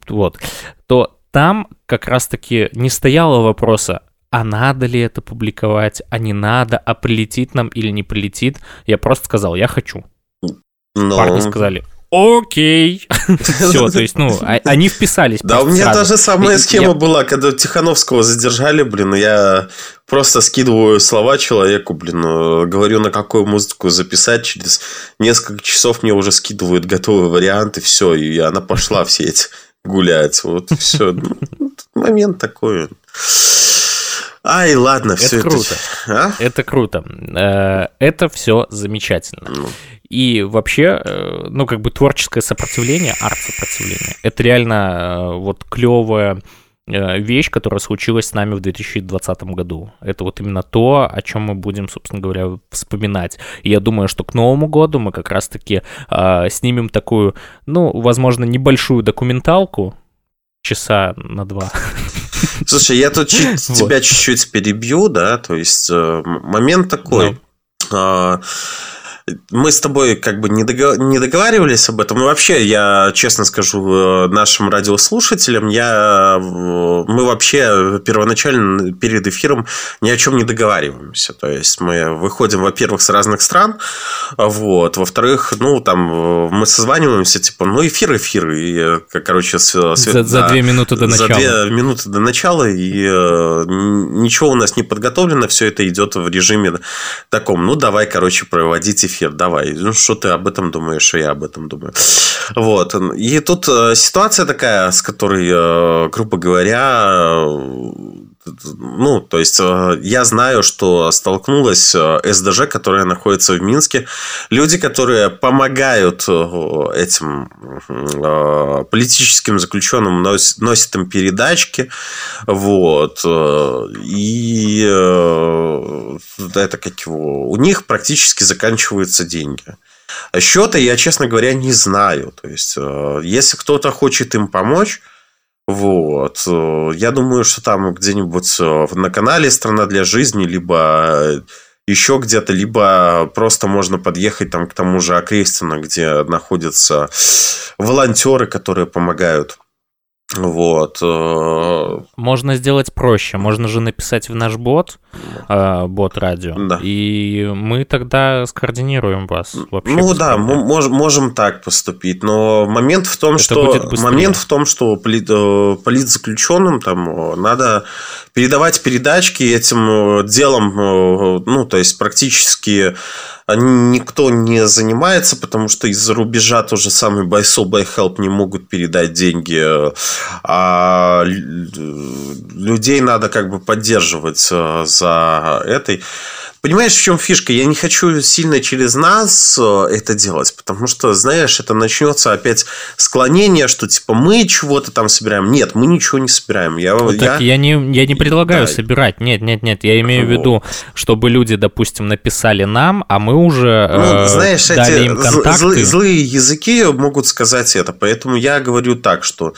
вот, то там как раз-таки не стояло вопроса, а надо ли это публиковать, а не надо, а прилетит нам или не прилетит. Я просто сказал, я хочу. Но... Парни сказали, окей. Все, то есть, ну, они вписались. Да, у меня та же самая схема была, когда Тихановского задержали, блин, я просто скидываю слова человеку, блин, говорю, на какую музыку записать, через несколько часов мне уже скидывают готовые варианты, все, и она пошла в сеть гулять. Вот все, момент такой. Ай, ладно, все это... Это круто. А? Это круто. Это все замечательно. Ну. И вообще, ну, как бы творческое сопротивление, арт-сопротивление, это реально вот клевая вещь, которая случилась с нами в две тысячи двадцатом году. Это вот именно то, о чем мы будем, собственно говоря, вспоминать. И я думаю, что к Новому году мы как раз-таки э, снимем такую, ну, возможно, небольшую документалку, часа на два. Слушай, я тут чуть, вот. тебя чуть-чуть перебью, да, то есть э, момент такой, no. э, мы с тобой как бы не, догов... не договаривались об этом, и вообще я честно скажу нашим радиослушателям, я... мы вообще первоначально перед эфиром ни о чем не договариваемся, то есть мы выходим, во-первых, с разных стран, вот, во-вторых, ну там мы созваниваемся, типа, ну эфир, эфир, и, короче, свет... за, за две минуты до начала. За две минуты до начала, и э, ничего у нас не подготовлено, все это идет в режиме таком, ну давай, короче, проводить эфир. Давай, ну что ты об этом думаешь, и я об этом думаю. Вот. И тут ситуация такая, с которой, грубо говоря, ну, то есть, я знаю, что столкнулась СДЖ, которая находится в Минске. Люди, которые помогают этим политическим заключенным, носят им передачки. Вот. И это как его... У них практически заканчиваются деньги. Счета я, честно говоря, не знаю. То есть, если кто-то хочет им помочь... Вот. Я думаю, что там где-нибудь на канале «Страна для жизни», либо еще где-то, либо просто можно подъехать там к тому же Окрестину, где находятся волонтеры, которые помогают. Вот. Можно сделать проще. Можно же написать в наш бот, бот радио, да. И мы тогда скоординируем вас. Вообще, ну да, мы можем так поступить. Но момент в том, это что момент в том, что политзаключенным там надо передавать передачки этим делом, ну то есть практически никто не занимается, потому что из-за рубежа тот же самый Байсол, Байхелп не могут передать деньги, а людей надо как бы поддерживать за этой. Понимаешь, в чем фишка? Я не хочу сильно через нас это делать, потому что, знаешь, это начнется опять склонение, что типа мы чего-то там собираем. Нет, мы ничего не собираем. Я, вот я... Так, я, не, я не предлагаю да. собирать. Нет, нет, нет. Я имею вот. в виду, чтобы люди, допустим, написали нам, а мы уже ну, э, знаешь, дали им контакты. Злые, злые языки могут сказать это. Поэтому я говорю так, что...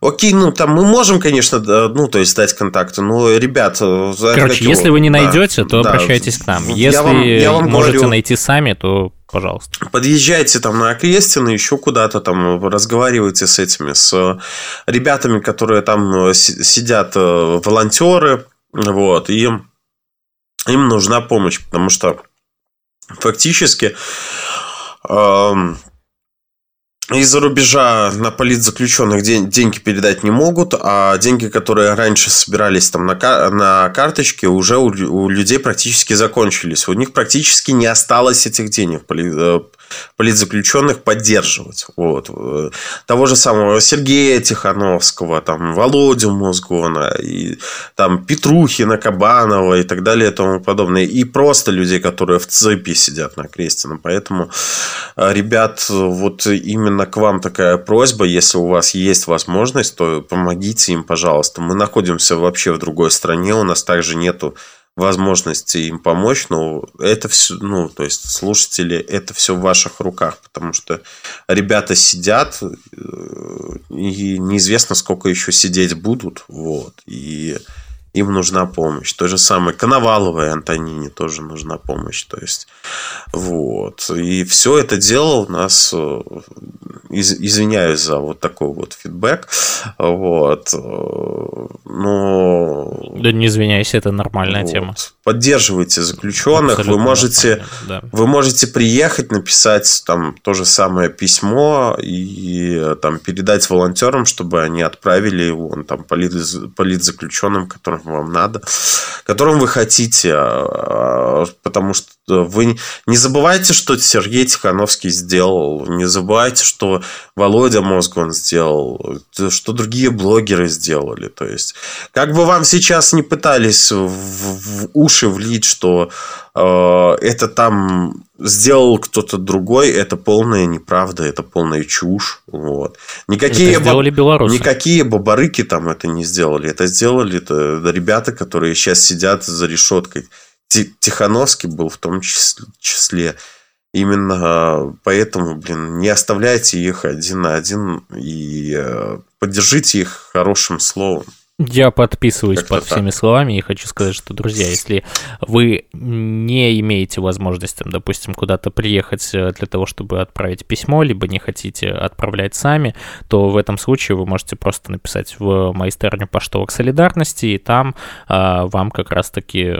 Окей, ну там мы можем, конечно, ну то есть дать контакты, но, ребят... Короче, его... если вы не найдете, да, то да. обращайтесь к нам. Если я вам, я вам можете говорю... найти сами, то... Пожалуйста. Подъезжайте там на Окрестин, еще куда-то там разговаривайте с этими, с ребятами, которые там сидят, волонтеры, вот, и им, им нужна помощь, потому что фактически... Эм... Из-за рубежа на политзаключенных деньги передать не могут, а деньги, которые раньше собирались там на карточке, уже у людей практически закончились. У них практически не осталось этих денег политзаключенных поддерживать. Вот. Того же самого Сергея Тихановского, там, Володю Мозгона, и, там, Петрухина Кабанова и так далее и тому подобное. И просто людей, которые в цепи сидят на Крестина. Поэтому, ребят, вот именно к вам такая просьба. Если у вас есть возможность, то помогите им, пожалуйста. Мы находимся вообще в другой стране. У нас также нету возможности им помочь, но это все, ну, то есть, слушатели, это все в ваших руках, потому что ребята сидят, и неизвестно, сколько еще сидеть будут, вот, и им нужна помощь. То же самое Коноваловой Антонине тоже нужна помощь, то есть, вот, и все это дело у нас, извиняюсь за вот такой вот фидбэк, вот, но... Да не извиняйся, это нормальная вот. Тема. Поддерживайте заключенных. Абсолютно вы можете, да. вы можете приехать, написать там то же самое письмо и там передать волонтерам, чтобы они отправили его там политзаключенным, которым вам надо, которым вы хотите, потому что вы не забывайте, что Сергей Тихановский сделал, не забывайте, что Володя Мозгон сделал, что другие блогеры сделали. То есть, как бы вам сейчас не пытались в, в уши влить, что э, это там сделал кто-то другой, это полная неправда, это полная чушь. Вот. Никакие, баб... Никакие бабарыки там это не сделали. Это сделали это ребята, которые сейчас сидят за решеткой. Тихановский был в том числе. Именно поэтому, блин, не оставляйте их один на один и поддержите их хорошим словом. Я подписываюсь Как-то под так. всеми словами и хочу сказать, что, друзья, если вы не имеете возможности, там, допустим, куда-то приехать для того, чтобы отправить письмо, либо не хотите отправлять сами, то в этом случае вы можете просто написать в магистерню поштовок солидарности, и там а, вам как раз-таки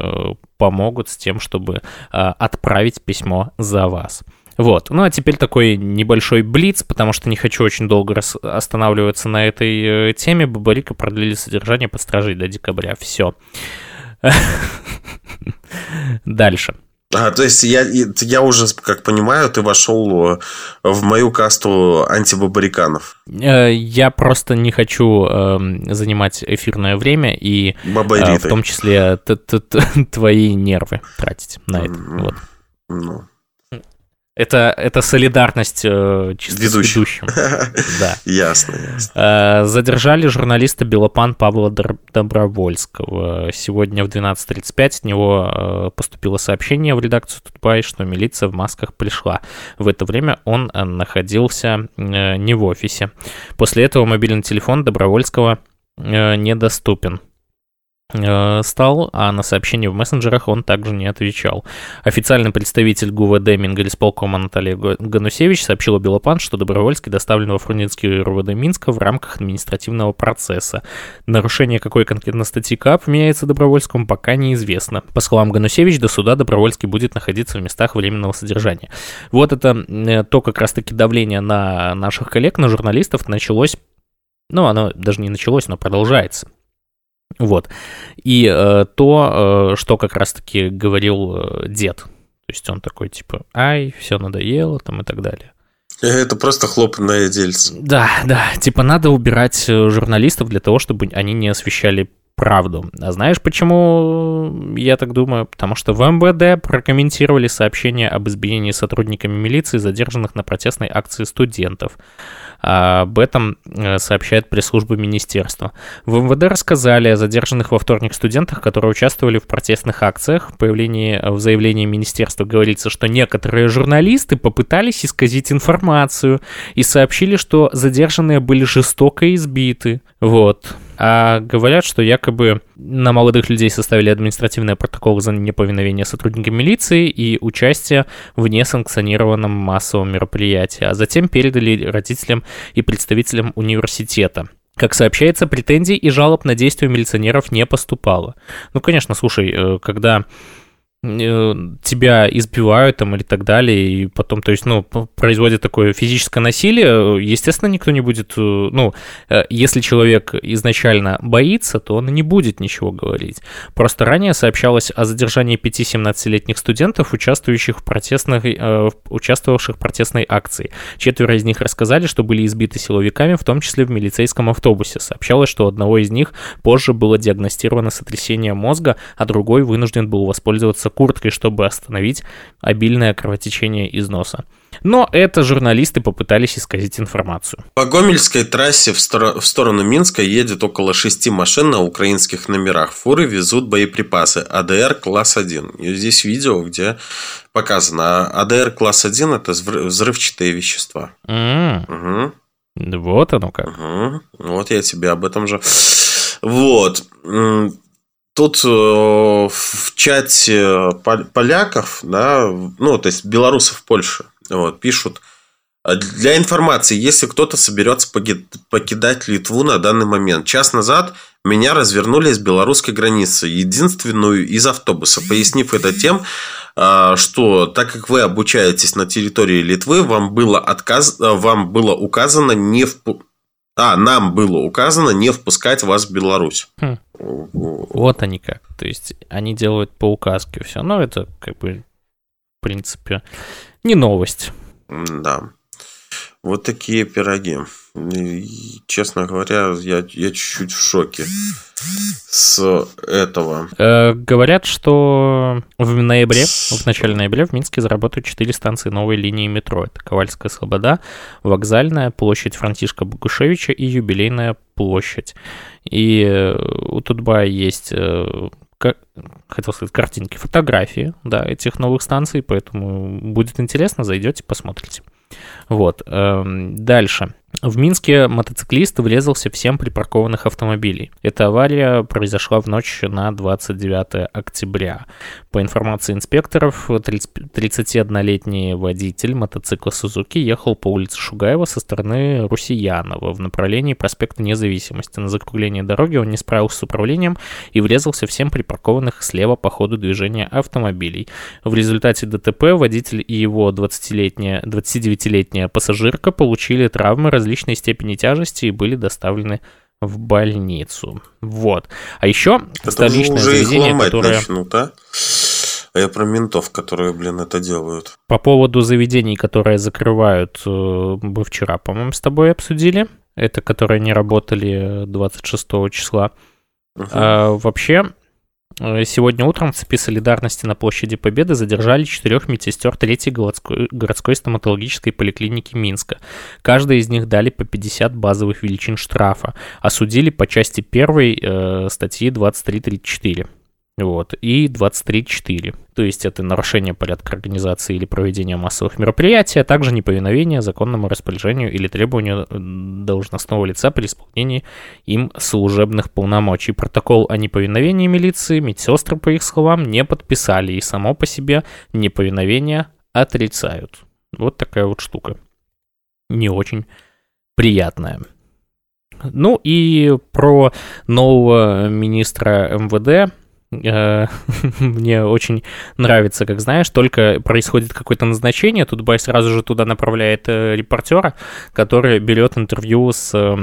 помогут с тем, чтобы а, отправить письмо за вас. Вот, ну а теперь такой небольшой блиц, потому что не хочу очень долго рас- останавливаться на этой теме. Бабарико продлили содержание под стражей до декабря. Все. Дальше. А, то есть, я, я уже, как понимаю, ты вошел в мою касту антибабариканов. Я просто не хочу занимать эфирное время и Бабаритой. В том числе твои нервы тратить на это. Вот. Ну... Это, это солидарность э, чисто Ведущий. С ведущим. Да. Ясно, ясно. Э, задержали журналиста Белопан Павла Дор- Добровольского. Сегодня в двенадцать тридцать пять от него э, поступило сообщение в редакцию Тутбай, что милиция в масках пришла. В это время он находился э, не в офисе. После этого мобильный телефон Добровольского э, недоступен. Стал, а на сообщения в мессенджерах он также не отвечал. Официальный представитель ГУВД Мингорисполкома Наталья Ганусевич сообщила Белопан, что Добровольский доставлен во Фрунзенский РУВД Минска в рамках административного процесса. Нарушение какой конкретно статьи КАП вменяется Добровольскому, пока неизвестно. По словам Ганусевич, до суда Добровольский будет находиться в местах временного содержания. Вот это то как раз-таки давление на наших коллег, на журналистов началось, ну оно даже не началось, но продолжается. Вот. И э, то, э, что как раз-таки говорил э, дед. То есть он такой, типа, ай, все надоело, там и так далее. Это просто хлопанное дельце. Да, да. Типа надо убирать журналистов для того, чтобы они не освещали правду. А знаешь, почему я так думаю? Потому что в МВД прокомментировали сообщение об избиении сотрудниками милиции, задержанных на протестной акции студентов. Об этом сообщает пресс-служба министерства. В МВД рассказали о задержанных во вторник студентах, которые участвовали в протестных акциях. В, появлении, в заявлении министерства говорится, что некоторые журналисты попытались исказить информацию и сообщили, что задержанные были жестоко избиты. Вот. А говорят, что якобы на молодых людей составили административные протоколы за неповиновение сотрудникам милиции и участие в несанкционированном массовом мероприятии, а затем передали родителям и представителям университета. Как сообщается, претензий и жалоб на действия милиционеров не поступало. Ну, конечно, слушай, когда тебя избивают там или так далее, и потом, то есть, ну, производят такое физическое насилие, естественно, никто не будет, ну, если человек изначально боится, то он не будет ничего говорить. Просто ранее сообщалось о задержании пяти семнадцатилетних студентов, участвующих в протестных, участвовавших в протестной акции. Четверо из них рассказали, что были избиты силовиками, в том числе в милицейском автобусе. Сообщалось, что у одного из них позже было диагностировано сотрясение мозга, а другой вынужден был воспользоваться курткой, чтобы остановить обильное кровотечение из носа. Но это журналисты попытались исказить информацию. По Гомельской трассе в, стор- в сторону Минска едет около шести машин на украинских номерах. Фуры везут боеприпасы АДР класс один. И здесь видео, где показано. АДР класс один – это взрывчатые вещества. Mm. Угу. Вот оно как. Угу. Вот я тебе об этом же... Вот... Тут в чате поляков, да, ну, то есть белорусов Польши, вот, пишут, Для информации, если кто-то соберется покидать Литву на данный момент. Час назад меня развернули с белорусской границы, единственную из автобуса, пояснив это тем, что так как вы обучаетесь на территории Литвы, вам было, отказ... вам было указано не вп... а, нам было указано не впускать вас в Беларусь. Хм. Вот они как. То есть они делают по указке все. Но это, как бы, в принципе, не новость. Да. Вот такие пироги. И, честно говоря, я, я чуть-чуть в шоке с этого. Э, говорят, что в ноябре, в начале ноября в Минске заработают четыре станции новой линии метро. Это Ковальская Слобода, Вокзальная, площадь Франтишка Богушевича и Юбилейная площадь. И у Тутбая есть... Э, хотел сказать, картинки, фотографии, да, этих новых станций, поэтому будет интересно, зайдете, посмотрите. Вот, дальше. В Минске мотоциклист врезался в семь припаркованных автомобилей. Эта авария произошла в ночь на двадцать девятое октября. По информации инспекторов, тридцатиоднолетний водитель мотоцикла «Сузуки» ехал по улице Шугаева со стороны Русиянова в направлении проспекта Независимости. На закруглении дороги он не справился с управлением и врезался в семь припаркованных слева по ходу движения автомобилей. В результате ДТП водитель и его двадцатилетняя, двадцатидевятилетняя пассажирка получили травмы различной степени тяжести и были доставлены в больницу. Вот. А еще это столичное уже заведение, которое... Начнут, а? А я про ментов, которые, блин, это делают. По поводу заведений, которые закрывают, мы вчера, по-моему, с тобой обсудили. Это которые не работали двадцать шестого числа. Угу. А, вообще... Сегодня утром в цепи солидарности на площади Победы задержали четырех медсестер третьей городской, городской стоматологической поликлиники Минска. Каждой из них дали по пятьдесят базовых величин штрафа. Осудили по части первой э, статьи двадцать три точка тридцать четыре. Вот, и двадцать три точка четыре. То есть это нарушение порядка организации или проведения массовых мероприятий, а также неповиновение законному распоряжению или требованию должностного лица при исполнении им служебных полномочий. Протокол о неповиновении милиции медсестры, по их словам, не подписали, и само по себе неповиновение отрицают. Вот такая вот штука. Не очень приятная. Ну и про нового министра эм вэ дэ... Мне очень нравится, как знаешь, только происходит какое-то назначение, Тутбай сразу же туда направляет репортера, который берет интервью с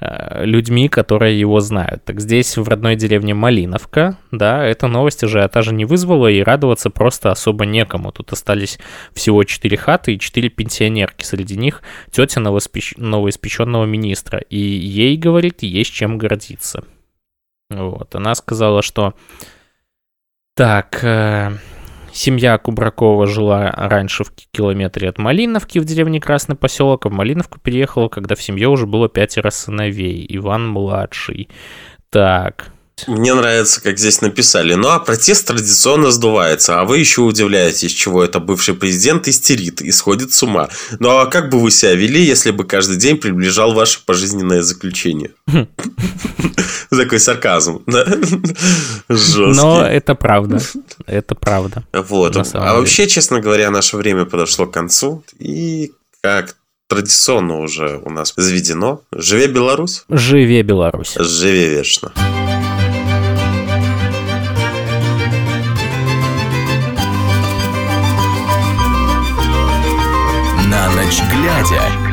людьми, которые его знают. Так здесь в родной деревне Малиновка, да, эта новость ажиотажа не вызвала, и радоваться просто особо некому. Тут остались всего четыре хаты и четыре пенсионерки, среди них тетя новоспеч... новоиспеченного министра, и ей, говорит, есть чем гордиться. Вот, она сказала, что так, э, семья Кубракова жила раньше в километре от Малиновки в деревне Красный Поселок, а в Малиновку переехала, когда в семье уже было пятеро сыновей, Иван-младший. Так... Мне нравится, как здесь написали. Ну, а протест традиционно сдувается. А вы еще удивляетесь, чего это бывший президент истерит и сходит с ума. Ну, а как бы вы себя вели, если бы каждый день приближал ваше пожизненное заключение? Такой сарказм. Жесткий. Но это правда. Это правда. Вот. А вообще, честно говоря, наше время подошло к концу. И как традиционно уже у нас заведено. Живе Беларусь! Живе Беларусь! Живе вечно! Глядя.